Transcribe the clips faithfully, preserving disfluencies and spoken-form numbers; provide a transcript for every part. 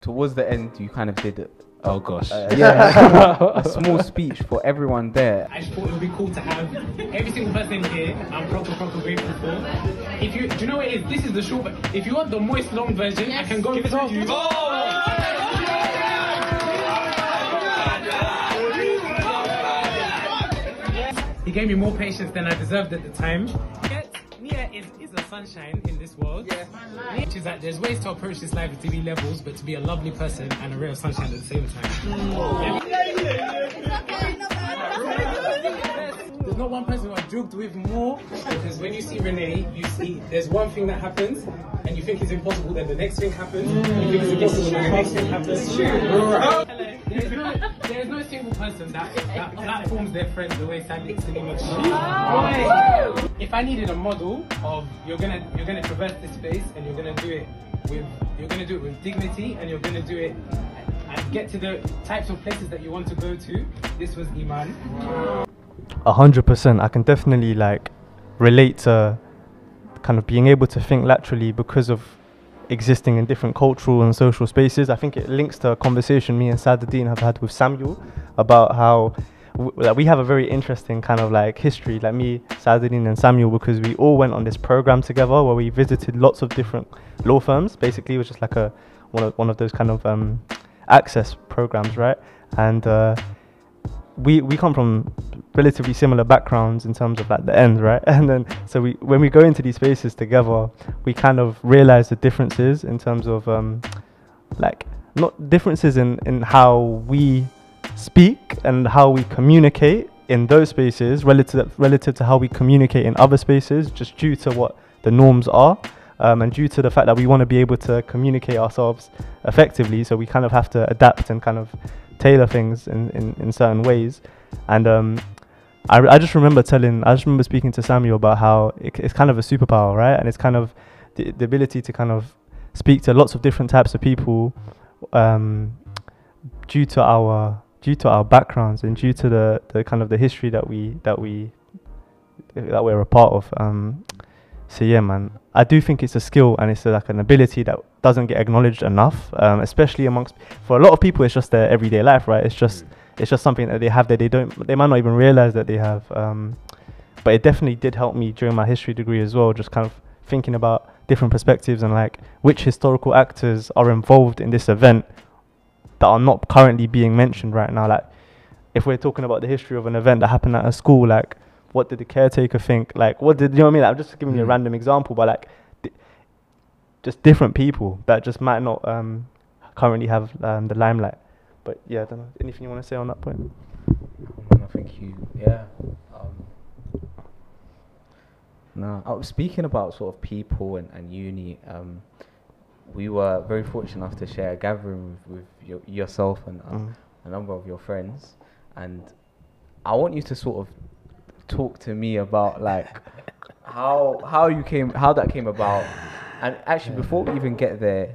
Towards the end, you kind of did it. Oh gosh. Uh, yeah. A small speech for everyone there. I just thought it would be cool to have every single person here. I'm proper, proper grateful for. If you, do you know what it is? This is the short, but if you want the moist long version, yes. I can go give it to you. Oh! He gave me more patience than I deserved at the time. Yet, Nia is, is a sunshine in this world. Yes. Which is that there's ways to approach this life at T V levels, but to be a lovely person and a real sunshine at the same time. Oh. There's not one person I've joked with more, because when you see Renee, you see there's one thing that happens, and you think it's impossible, then the next thing happens, and you think it's impossible, then the next thing happens. It's true. There's no single person that, that platforms their friends the way Sadly Cinema does. Oh. If I needed a model of you're gonna you're gonna traverse this space and you're gonna do it with you're gonna do it with dignity and you're gonna do it and get to the types of places that you want to go to, this was Iman. A hundred percent. I can definitely like relate to kind of being able to think laterally because of existing in different cultural and social spaces. I think it links to a conversation me and Sadadin have had with Samuel about how w like we have a very interesting kind of like history, like me, Sadadin and Samuel, because we all went on this program together where we visited lots of different law firms. Basically, it was just like a one of, one of those kind of um, access programs, right? And uh, we we come from relatively similar backgrounds in terms of like the end, right? And then so we when we go into these spaces together, we kind of realize the differences in terms of um like not differences in in how we speak and how we communicate in those spaces relative relative to how we communicate in other spaces, just due to what the norms are, um, and due to the fact that we want to be able to communicate ourselves effectively, so we kind of have to adapt and kind of tailor things in, in, in certain ways. And um, I, I just remember telling, I just remember speaking to Samuel about how it, it's kind of a superpower, right? And it's kind of the, the ability to kind of speak to lots of different types of people, um, due to our due to our backgrounds and due to the, the kind of the history that we that we that we're a part of. Um, so yeah, man, I do think it's a skill and it's a, like an ability that doesn't get acknowledged enough, um, especially amongst, for a lot of people, it's just their everyday life, right? It's just it's just something that they have that they don't, they might not even realize that they have. Um, but it definitely did help me during my history degree as well, just kind of thinking about different perspectives and like which historical actors are involved in this event that are not currently being mentioned right now. Like if we're talking about the history of an event that happened at a school, like what did the caretaker think? Like what did, you know what I mean? Like, I'm just giving you a random example, but like di just different people that just might not um, currently have um, the limelight. But yeah, I don't know. Anything you want to say on that point? I think you, yeah. Um, no, I was speaking about sort of people and, and uni. Um, we were very fortunate enough to share a gathering with, with your, yourself and uh, mm. a number of your friends. And I want you to sort of talk to me about like how how you came, how that came about. And actually, yeah. Before we even get there,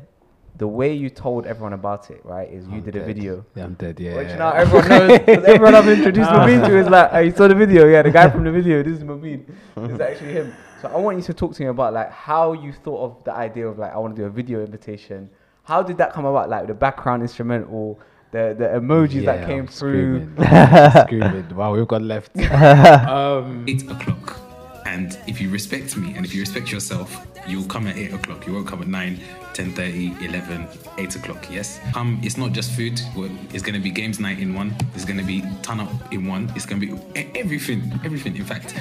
the way you told everyone about it, right, is you I'm did dead. a video. Yeah, I'm dead, yeah. Which yeah, now yeah. everyone knows, because everyone I've introduced Mobeen to is like, I saw the video, yeah, the guy from the video, this is Mobeen. It's actually him. So I want you to talk to me about, like, how you thought of the idea of, like, I want to do a video invitation. How did that come about, like, the background instrumental, the, the emojis yeah, that came I'm through? Screaming. Screaming. Wow, we've got left. um, Eight o'clock. And if you respect me and if you respect yourself, you'll come at eight o'clock. You won't come at nine, ten thirty, eleven, eight o'clock, yes? Um, it's not just food. It's going to be games night in one. It's going to be turn up in one. It's going to be everything, everything. In fact,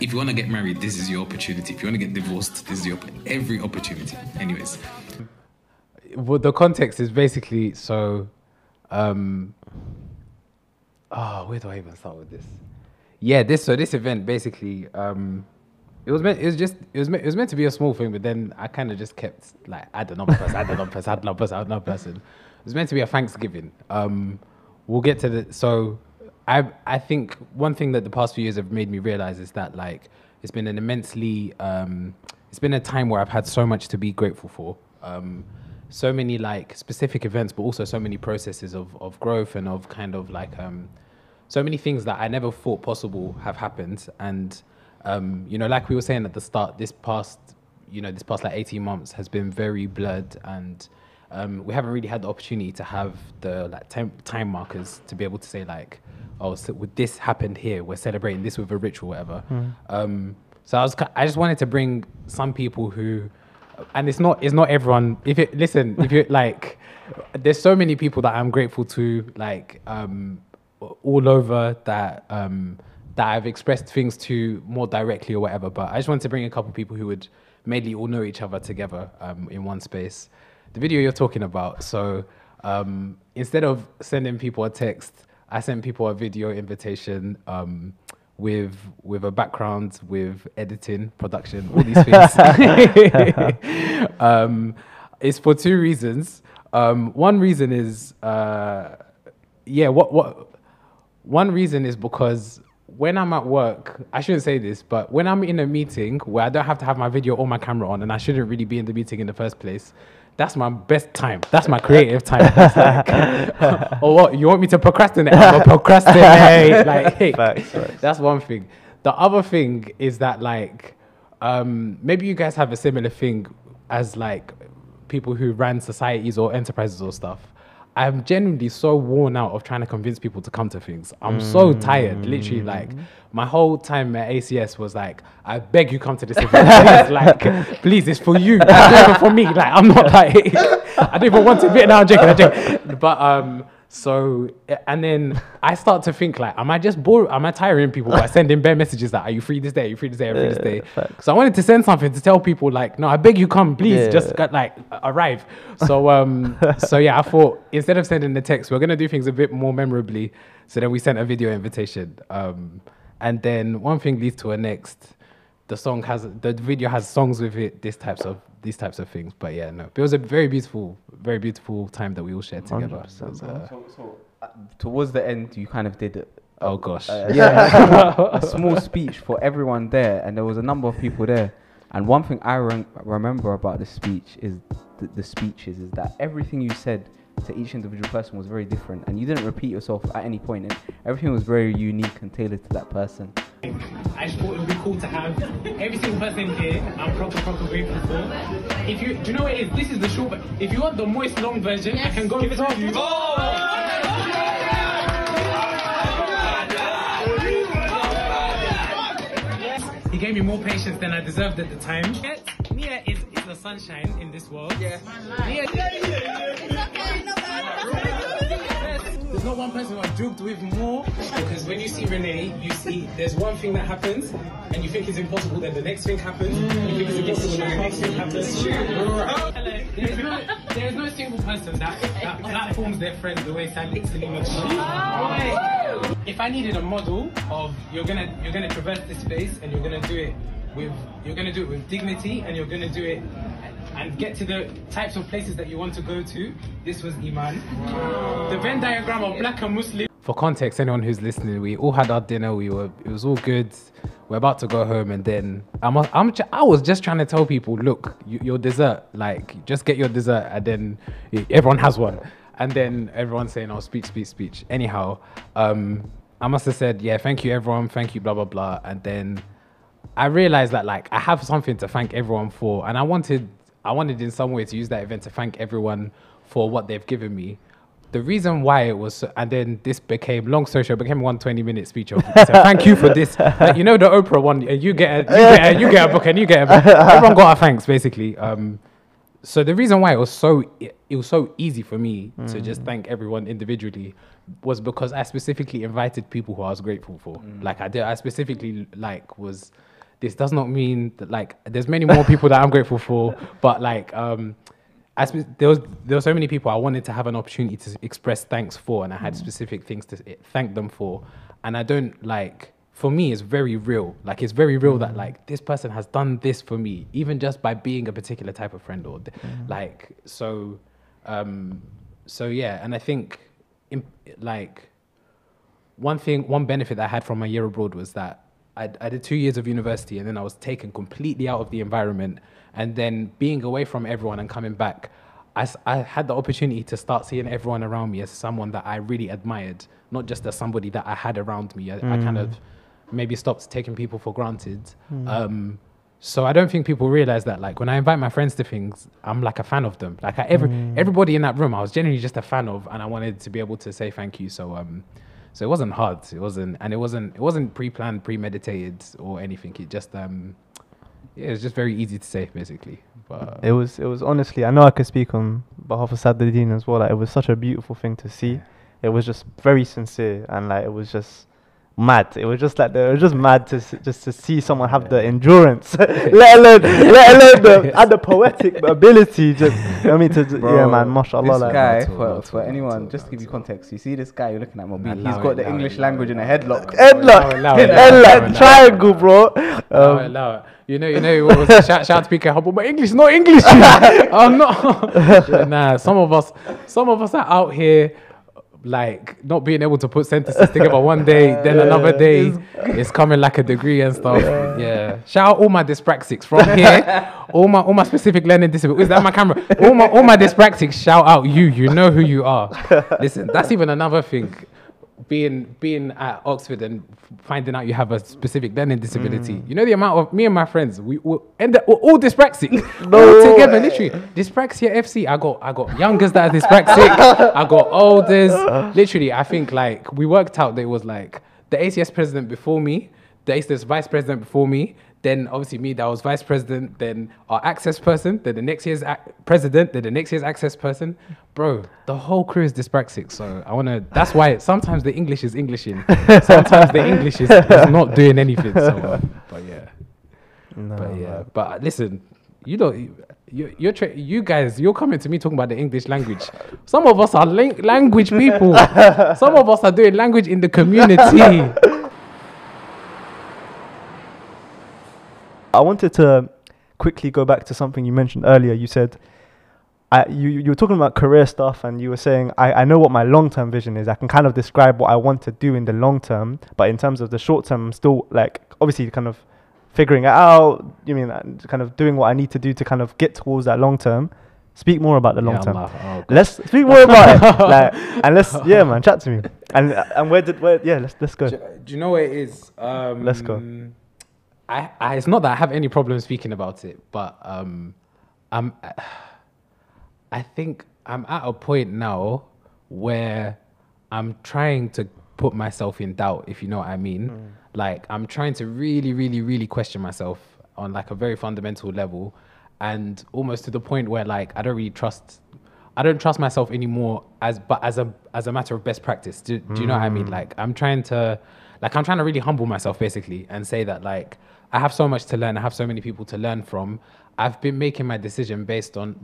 if you want to get married, this is your opportunity. If you want to get divorced, this is your every opportunity. Anyways. Well, the context is basically, so... Um, oh, where do I even start with this? Yeah, this so this event basically um, it was meant it was just it was meant it was meant to be a small thing, but then I kind of just kept like add another person, add another person, add another person, add another person. It was meant to be a Thanksgiving. Um, we'll get to the so I I think one thing that the past few years have made me realize is that like it's been an immensely um, it's been a time where I've had so much to be grateful for. Um, so many like specific events, but also so many processes of of growth and of kind of like. Um, So many things that I never thought possible have happened. And, um, you know, like we were saying at the start, this past, you know, this past like eighteen months has been very blurred and um, we haven't really had the opportunity to have the like time, time markers to be able to say like, oh, so this happened here, we're celebrating this with a ritual, whatever. Mm. Um, so I was, I just wanted to bring some people who, and it's not, it's not everyone. If it, listen, if you like, there's so many people that I'm grateful to, like um, all over that um, that I've expressed things to more directly or whatever. But I just wanted to bring a couple of people who would mainly all know each other together um, in one space. The video you're talking about. So um, instead of sending people a text, I sent people a video invitation um, with with a background, with editing, production, all these things. um, it's for two reasons. Um, one reason is, uh, yeah, what what? One reason is because when I'm at work, I shouldn't say this, but when I'm in a meeting where I don't have to have my video or my camera on, and I shouldn't really be in the meeting in the first place, that's my best time. That's my creative time. Like, or what? You want me to procrastinate? I'm gonna procrastinate. Like, hey, facts, facts. That's one thing. The other thing is that, like, um, maybe you guys have a similar thing as like people who ran societies or enterprises or stuff. I'm genuinely so worn out of trying to convince people to come to things. I'm mm. so tired, literally. Like, my whole time at A C S was like, I beg you, come to this event. Like, please, it's for you. It's not for me. Like, I'm not like, I don't even want to be now. I'm joking, I'm joking. But, um, so, and then I start to think, like, am I just bored? Am I tiring people by sending bare messages that, are you free this day? Are you free this day? Are you free this day? Yeah, so I wanted to send something to tell people, like, no, I beg you, come, please, yeah. just, like, arrive. So, um, so yeah, I thought, instead of sending the text, we're going to do things a bit more memorably. So then we sent a video invitation. Um, and then one thing leads to a next. The song has, the video has songs with it, these types of, these types of things. But yeah, no, it was a very beautiful, very beautiful time that we all shared together. So, uh, so, so uh, towards the end, you kind of did it. Oh gosh. Uh, yeah, a small speech for everyone there. And there was a number of people there. And one thing I re remember about the speech is, th the speeches, is that everything you said to each individual person was very different. And you didn't repeat yourself at any point. And everything was very unique and tailored to that person. I just thought it would be cool to have every single person here. I'm proper, proper grateful for. If you, do you know what it is? This is the short, but if you want the moist long version, yes. I can go give it to you. Oh! He gave me more patience than I deserved at the time. Nia is, is the sunshine in this world. Yes. Nia, there's not one person who I've joked with more, because when you see Renee, you see there's one thing that happens and you think it's impossible, then the next thing happens, and you think it's impossible, then the next thing happens. Hello. There's no, there's no single person that, that platforms their friends the way Sally Salima does. If I needed a model of you're gonna you're gonna traverse this space and you're gonna do it with you're gonna do it with dignity and you're gonna do it and get to the types of places that you want to go to, this was Iman. Wow. The Venn diagram of black and Muslim. For context, anyone who's listening, we all had our dinner, we were, it was all good. We're about to go home, and then I'm, I'm, I was just trying to tell people, look, you, your dessert, like, just get your dessert, and then everyone has one. And then everyone's saying, oh, speech, speech, speech. Anyhow, um, I must have said, yeah, thank you, everyone, thank you, blah, blah, blah. And then I realized that, like, I have something to thank everyone for, and I wanted, I wanted in some way to use that event to thank everyone for what they've given me. The reason why it was, so, and then this became long social, became one twenty minute speech. Of, so thank you for this. Like, you know, the Oprah one, you get, a, you, get a, you get a book and you get a book. Everyone got our thanks, basically. Um, so the reason why it was so, it, it was so easy for me mm. to just thank everyone individually was because I specifically invited people who I was grateful for. Mm. Like I did, I specifically like was, this does not mean that, like, there's many more people that I'm grateful for, but like, um, I there was there were so many people I wanted to have an opportunity to express thanks for, and I had mm. specific things to thank them for. And I don't like, for me, it's very real. Like, it's very real mm. that like this person has done this for me, even just by being a particular type of friend, or mm. like so, um, so yeah. And I think, in, like, one thing, one benefit that I had from my year abroad was that. I, I did two years of university, and then I was taken completely out of the environment. And then being away from everyone and coming back, I, I had the opportunity to start seeing everyone around me as someone that I really admired, not just as somebody that I had around me. I, mm. I kind of maybe stopped taking people for granted. Mm. Um, So I don't think people realize that, like, when I invite my friends to things, I'm like a fan of them. Like I, every mm. everybody in that room, I was genuinely just a fan of, and I wanted to be able to say thank you. So um, so it wasn't hard. It wasn't, and it wasn't it wasn't pre-planned, premeditated, or anything. It just um, yeah, it was just very easy to say, basically. But it was it was honestly, I know I could speak on behalf of Sadadin as well. Like, it was such a beautiful thing to see. It was just very sincere, and like it was just. Mad. It was just like the, it was just mad to s just to see someone have yeah. the endurance, let alone let alone the and the poetic ability. Just I mean to Bro, yeah, man. Mashallah. This like guy, like, for, all, for all, anyone, all, just to give you context, you see this guy you're looking at Mobeen. He's got it, the English it, language it, in a headlock. Headlock. Headlock. Triangle, bro. Um, You know, you know, what was the shout, shout to P K Hubble, but English, not English. I'm not. Nah, some of us, some of us are out here. Like not being able to put sentences together one day, uh, then yeah, another day, it's, it's coming like a degree and stuff. Yeah. yeah. Shout out all my dyspraxics from here, all my all my specific learning disabilities. Is that my camera? All my all my dyspraxics. Shout out you. You know who you are. Listen, that's even another thing. Being being at Oxford and finding out you have a specific learning disability. Mm. You know the amount of me and my friends, we will end up we're all dyspraxic. No, all together, literally. Dyspraxia F C. I got I got youngers that are dyspraxic. I got olders. Literally, I think like we worked out that it was like the A C S president before me, the A C S vice president before me, then obviously me that was vice president, then our access person, then the next year's president, then the next year's access person. Bro, the whole crew is dyspraxic, so I want to, that's why sometimes the English is Englishing, sometimes the English is, is not doing anything, so, uh, but yeah. No, but yeah, man. But listen, you don't, you, you're tra you guys, you're coming to me talking about the English language. Some of us are lang language people. Some of us are doing language in the community. I wanted to quickly go back to something you mentioned earlier. You said I, you, you were talking about career stuff and you were saying, I, I know what my long-term vision is. I can kind of describe what I want to do in the long term, but in terms of the short term, I'm still like obviously kind of figuring it out. You mean kind of doing what I need to do to kind of get towards that long term. Speak more about the long yeah, term. Oh, let's speak more about it. Like, and let's, yeah, man, chat to me. And and where did, where, yeah, let's, let's go. Do, do you know where it is? Um, let's go. I, I, it's not that I have any problem speaking about it, but um, I'm, I think I'm at a point now where I'm trying to put myself in doubt, if you know what I mean. Mm. Like, I'm trying to really, really, really question myself on like a very fundamental level, and almost to the point where like I don't really trust, I don't trust myself anymore as but as a as a matter of best practice. Do, do you know mm. what I mean? Like, I'm trying to, like I'm trying to really humble myself basically and say that like. I have so much to learn. I have so many people to learn from. I've been making my decision based on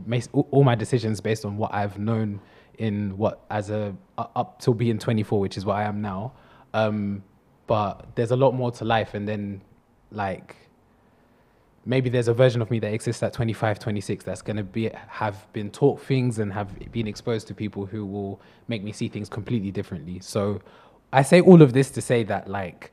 all my decisions based on what I've known in what as a up till being twenty-four, which is what I am now. Um, but there's a lot more to life, and then like maybe there's a version of me that exists at twenty-five, twenty-six that's gonna be have been taught things and have been exposed to people who will make me see things completely differently. So I say all of this to say that like.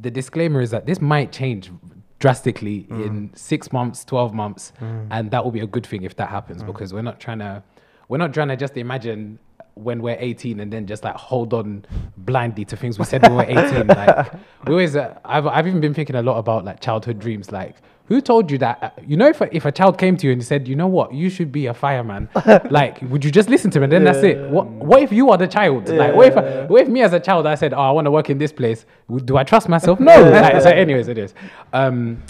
The disclaimer is that this might change drastically mm. in six months, twelve months, mm. and that will be a good thing if that happens mm. because we're not trying to, we're not trying to just imagine when we're eighteen and then just like hold on blindly to things we said when we were eighteen. Like we always, uh, I've I've even been thinking a lot about like childhood dreams. Like who told you that? Uh, you know, if a, if a child came to you and said, you know what, you should be a fireman, like would you just listen to him and then yeah. that's it? What what if you are the child? Yeah. Like what if I, what if me as a child I said, oh, I want to work in this place? Do I trust myself? No. Like, so, anyways, it is. Um,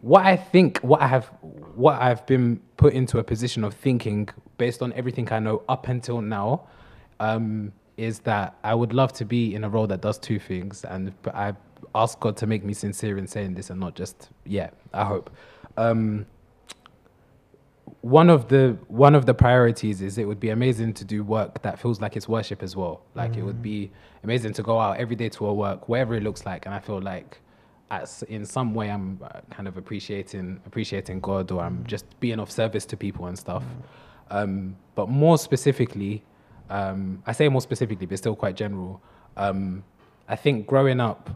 what I think, what I have, what I've been put into a position of thinking based on everything I know up until now, um, is that I would love to be in a role that does two things, and I ask God to make me sincere in saying this and not just yeah. I hope. Um, one of the one of the priorities is it would be amazing to do work that feels like it's worship as well. Like mm. it would be amazing to go out every day to a work, wherever it looks like, and I feel like. As in some way I'm kind of appreciating appreciating God, or I'm just being of service to people and stuff. Um, but more specifically, um, I say more specifically, but still quite general. Um, I think growing up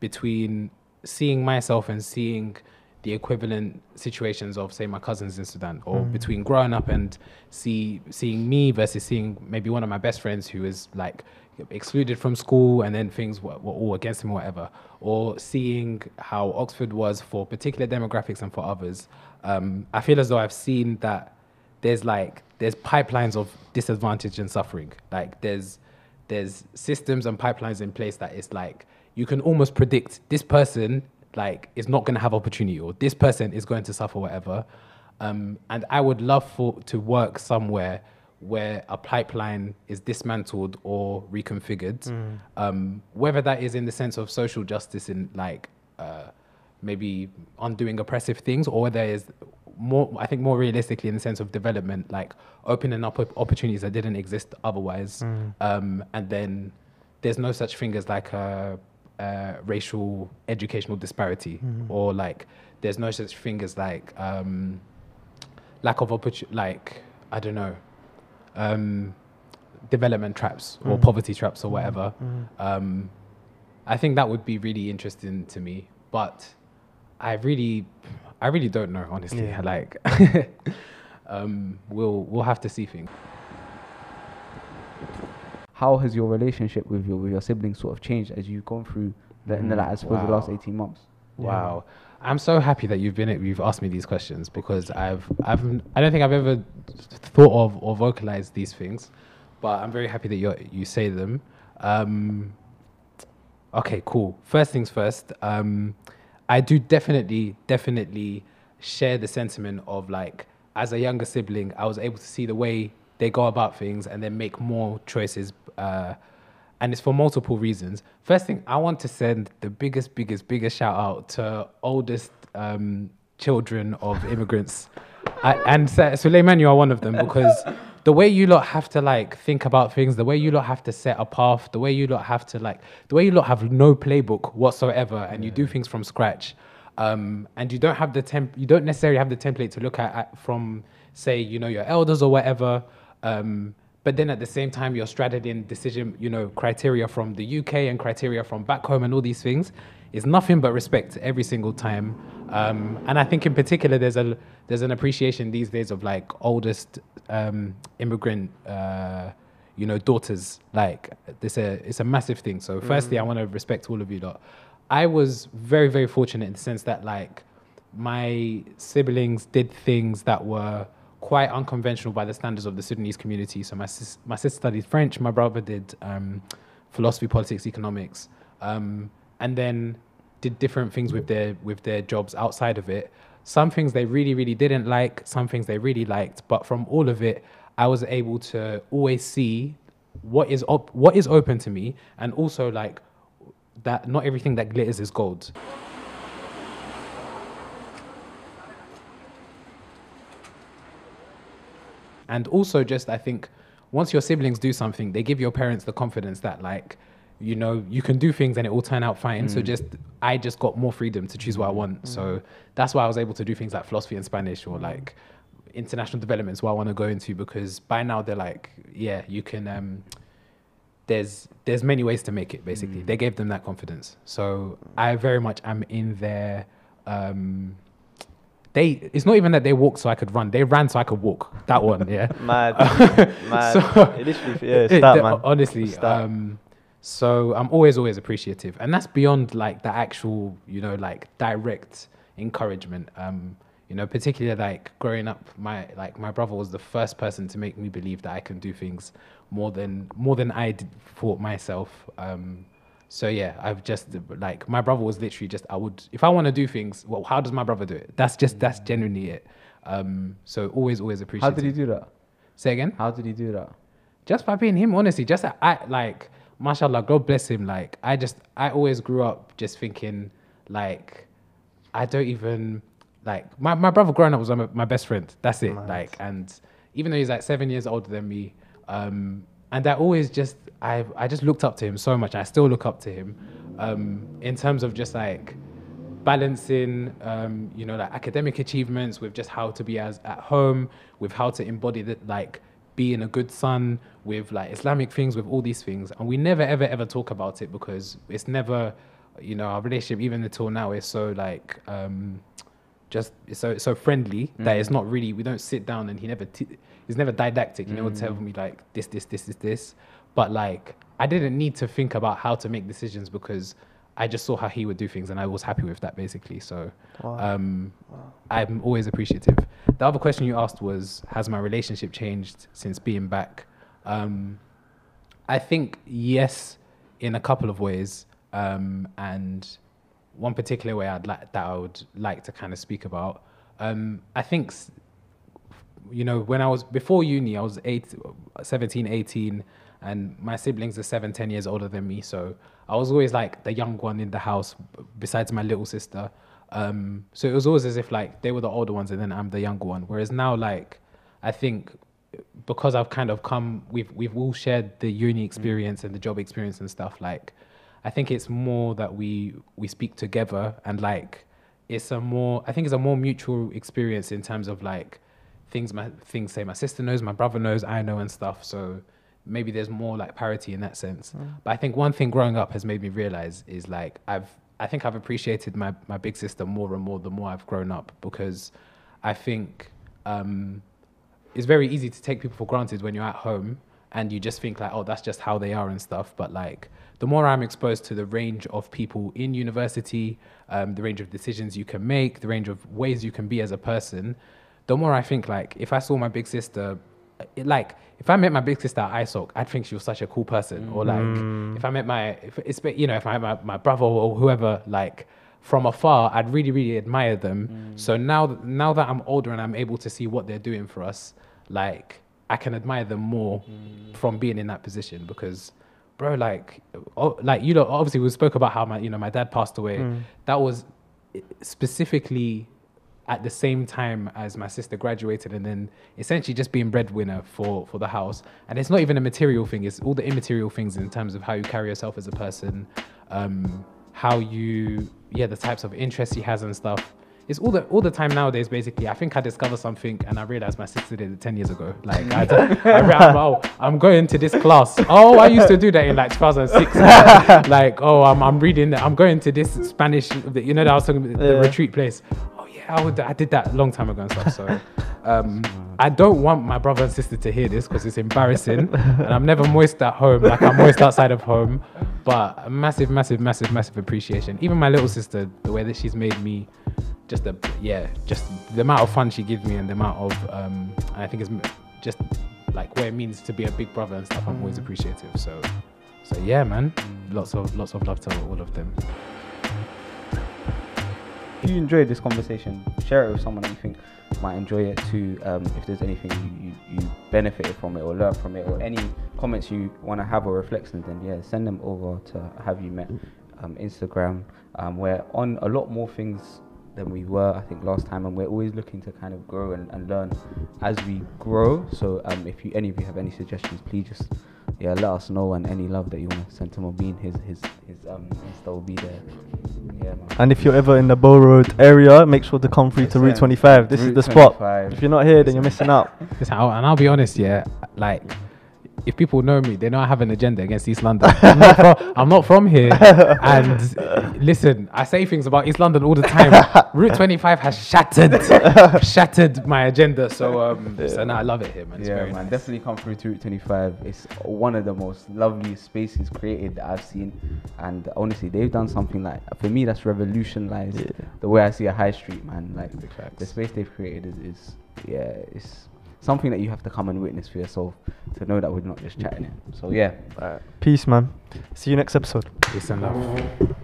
between seeing myself and seeing the equivalent situations of, say, my cousins in Sudan, or mm. between growing up and see seeing me versus seeing maybe one of my best friends who is like excluded from school and then things were, were all against him or whatever, or seeing how Oxford was for particular demographics and for others. Um, I feel as though I've seen that there's like, there's pipelines of disadvantage and suffering. Like there's, there's systems and pipelines in place that it's like, you can almost predict this person like is not going to have opportunity, or this person is going to suffer whatever. Um, and I would love for to work somewhere where a pipeline is dismantled or reconfigured, mm. um, whether that is in the sense of social justice in like uh, maybe undoing oppressive things, or there is more, I think more realistically in the sense of development, like opening up opportunities that didn't exist otherwise. Mm. Um, and then there's no such thing as like a, a racial educational disparity, mm. or like there's no such thing as like um, lack of opportunity, like, I don't know, Um, development traps or mm. poverty traps or whatever. Mm. Um, I think that would be really interesting to me, but I really, I really don't know, honestly. Yeah. Like, um, we'll we'll have to see things. How has your relationship with your with your siblings sort of changed as you've gone through the, mm. in the like, I suppose wow. the last eighteen months? Wow. Yeah. I'm so happy that you've been you've asked me these questions, because I've I've I don't think I've ever thought of or vocalized these things, but I'm very happy that you you say them. Um, okay, cool. First things first. Um, I do definitely definitely share the sentiment of like, as a younger sibling, I was able to see the way they go about things and then make more choices. Uh, And it's for multiple reasons. First thing, I want to send the biggest, biggest, biggest shout out to oldest um, children of immigrants. I, and Suleiman, you are one of them, because the way you lot have to like think about things, the way you lot have to set a path, the way you lot have to like, the way you lot have no playbook whatsoever, and you do things from scratch. Um, and you don't have the temp, you don't necessarily have the template to look at, at from, say, you know, your elders or whatever. Um, But then at the same time, you're straddled in decision, you know, criteria from the U K and criteria from back home and all these things. It's nothing but respect every single time. Um, and I think in particular, there's a there's an appreciation these days of like oldest um, immigrant, uh, you know, daughters. Like this, a it's a massive thing. So mm-hmm. firstly, I want to respect all of you lot. I was very, very fortunate in the sense that like my siblings did things that were quite unconventional by the standards of the Sudanese community. So my sis my sister studied French, my brother did um, philosophy, politics, economics, um, and then did different things with their with their jobs outside of it. Some things they really, really didn't like, some things they really liked, but from all of it, I was able to always see what is op what is open to me, and also like that not everything that glitters is gold. And also just, I think, once your siblings do something, they give your parents the confidence that, like, you know, you can do things and it will turn out fine. Mm. So just, I just got more freedom to choose what I want. Mm. So that's why I was able to do things like philosophy and Spanish, or like international developments, what I want to go into, because by now they're like, yeah, you can, um, there's, there's many ways to make it, basically. Mm. They gave them that confidence. So I very much am in their... Um, They, it's not even that they walked so I could run. They ran so I could walk. That one, yeah. Mad, mad. So, it literally, yeah, it's that, man. Honestly, it's that. Um, so I'm always, always appreciative. And that's beyond, like, the actual, you know, like, direct encouragement. Um, you know, particularly, like, growing up, my like my brother was the first person to make me believe that I can do things more than, more than I did for myself. Um, So yeah, I've just like my brother was literally just I would if I want to do things. Well, how does my brother do it? That's just that's genuinely it. Um, so always, always appreciate. How did he do that? Say again. How did he do that? Just by being him, honestly. Just I like, mashallah, God bless him. Like I just I always grew up just thinking like I don't even like my my brother growing up was my best friend. That's it. Nice. Like, and even though he's like seven years older than me, um, and I always just. I I just looked up to him so much. I still look up to him um, in terms of just like balancing, um, you know, like academic achievements with just how to be as at home, with how to embody that, like being a good son, with like Islamic things, with all these things. And we never, ever, ever talk about it because it's never, you know, our relationship even until now is so like um, just so so friendly mm. that it's not really, we don't sit down, and he never t- he's never didactic. He mm. never tell me like this this this is this, but like I didn't need to think about how to make decisions because I just saw how he would do things, and I was happy with that basically. So wow. Um, wow. I'm always appreciative. The other question you asked was, has my relationship changed since being back? Um, I think yes, in a couple of ways, um, and one particular way I'd like that I would like to kind of speak about. Um, I think, you know, when I was before uni, I was eight, seventeen, eighteen, and my siblings are seven, ten years older than me. So I was always like the young one in the house, besides my little sister. Um, so it was always as if like they were the older ones and then I'm the younger one. Whereas now, like, I think because I've kind of come, we've we've all shared the uni experience and the job experience and stuff. Like, I think it's more that we we speak together, and like it's a more, I think it's a more mutual experience in terms of like things my things say my sister knows, my brother knows, I know and stuff. So maybe there's more like parity in that sense. Mm. But I think one thing growing up has made me realize is like I've I think I've appreciated my my big sister more and more the more I've grown up, because I think um, it's very easy to take people for granted when you're at home and you just think like, oh, that's just how they are and stuff. But like the more I'm exposed to the range of people in university, um, the range of decisions you can make, the range of ways you can be as a person, the more I think like if I saw my big sister, it, like if I met my big sister at I S O C, I'd think she was such a cool person. Mm. Or like if I met my, if, you know, if I met my, my brother or whoever, like from afar, I'd really, really admire them. Mm. So now, now that I'm older and I'm able to see what they're doing for us, like I can admire them more mm. from being in that position because, bro, like, oh, like you know, obviously we spoke about how my, you know, my dad passed away. Mm. That was specifically at the same time as my sister graduated and then essentially just being breadwinner for, for the house. And it's not even a material thing, it's all the immaterial things in terms of how you carry yourself as a person, um, how you, yeah, the types of interests he has and stuff. It's all the, all the time nowadays, basically. I think I discovered something and I realized my sister did it ten years ago. Like, I, I realized, oh, I'm going to this class. Oh, I used to do that in like two thousand six. Like, oh, I'm, I'm reading, I'm going to this Spanish, you know, that I was talking about, the yeah. retreat place. I, would, I did that a long time ago and stuff, so um, I don't want my brother and sister to hear this because it's embarrassing and I'm never moist at home, like I'm moist outside of home, but massive, massive, massive, massive appreciation. Even my little sister, the way that she's made me, just the, yeah, just the amount of fun she gives me and the amount of, um, I think it's just like what it means to be a big brother and stuff, I'm always appreciative, so so yeah, man, lots of, lots of love to all of them. If you enjoyed this conversation, share it with someone that you think might enjoy it too. Um, if there's anything you, you, you benefited from it or learned from it, or any comments you want to have or reflections, then yeah, send them over to Have You Met um, Instagram. Um, we're on a lot more things than we were, I think, last time, and we're always looking to kind of grow and, and learn as we grow. So um, if you, any of you have any suggestions, please just yeah let us know, and any love that you want to send to Mobeen, his his his um Insta will be there. Yeah, man. And if you're ever in the Bow Road area, make sure to come through yes, to yeah. Route twenty-five. This Route is the spot. twenty-five. If you're not here, then you're missing out. And I'll be honest, yeah, like if people know me, they know I have an agenda against East London. I'm not from, I'm not from here, and listen, I say things about East London all the time. Route twenty-five has shattered, shattered my agenda. So, um, yeah. so now I love it here, man. It's yeah, very man, nice. Definitely come through to Route twenty-five. It's one of the most lovely spaces created that I've seen, and honestly, they've done something like, for me, that's revolutionized yeah. the way I see a high street, man. Like the, the space they've created is, is yeah, it's. something that you have to come and witness for yourself to know that we're not just chatting it. So yeah. Right. Peace, man. See you next episode. Peace and love.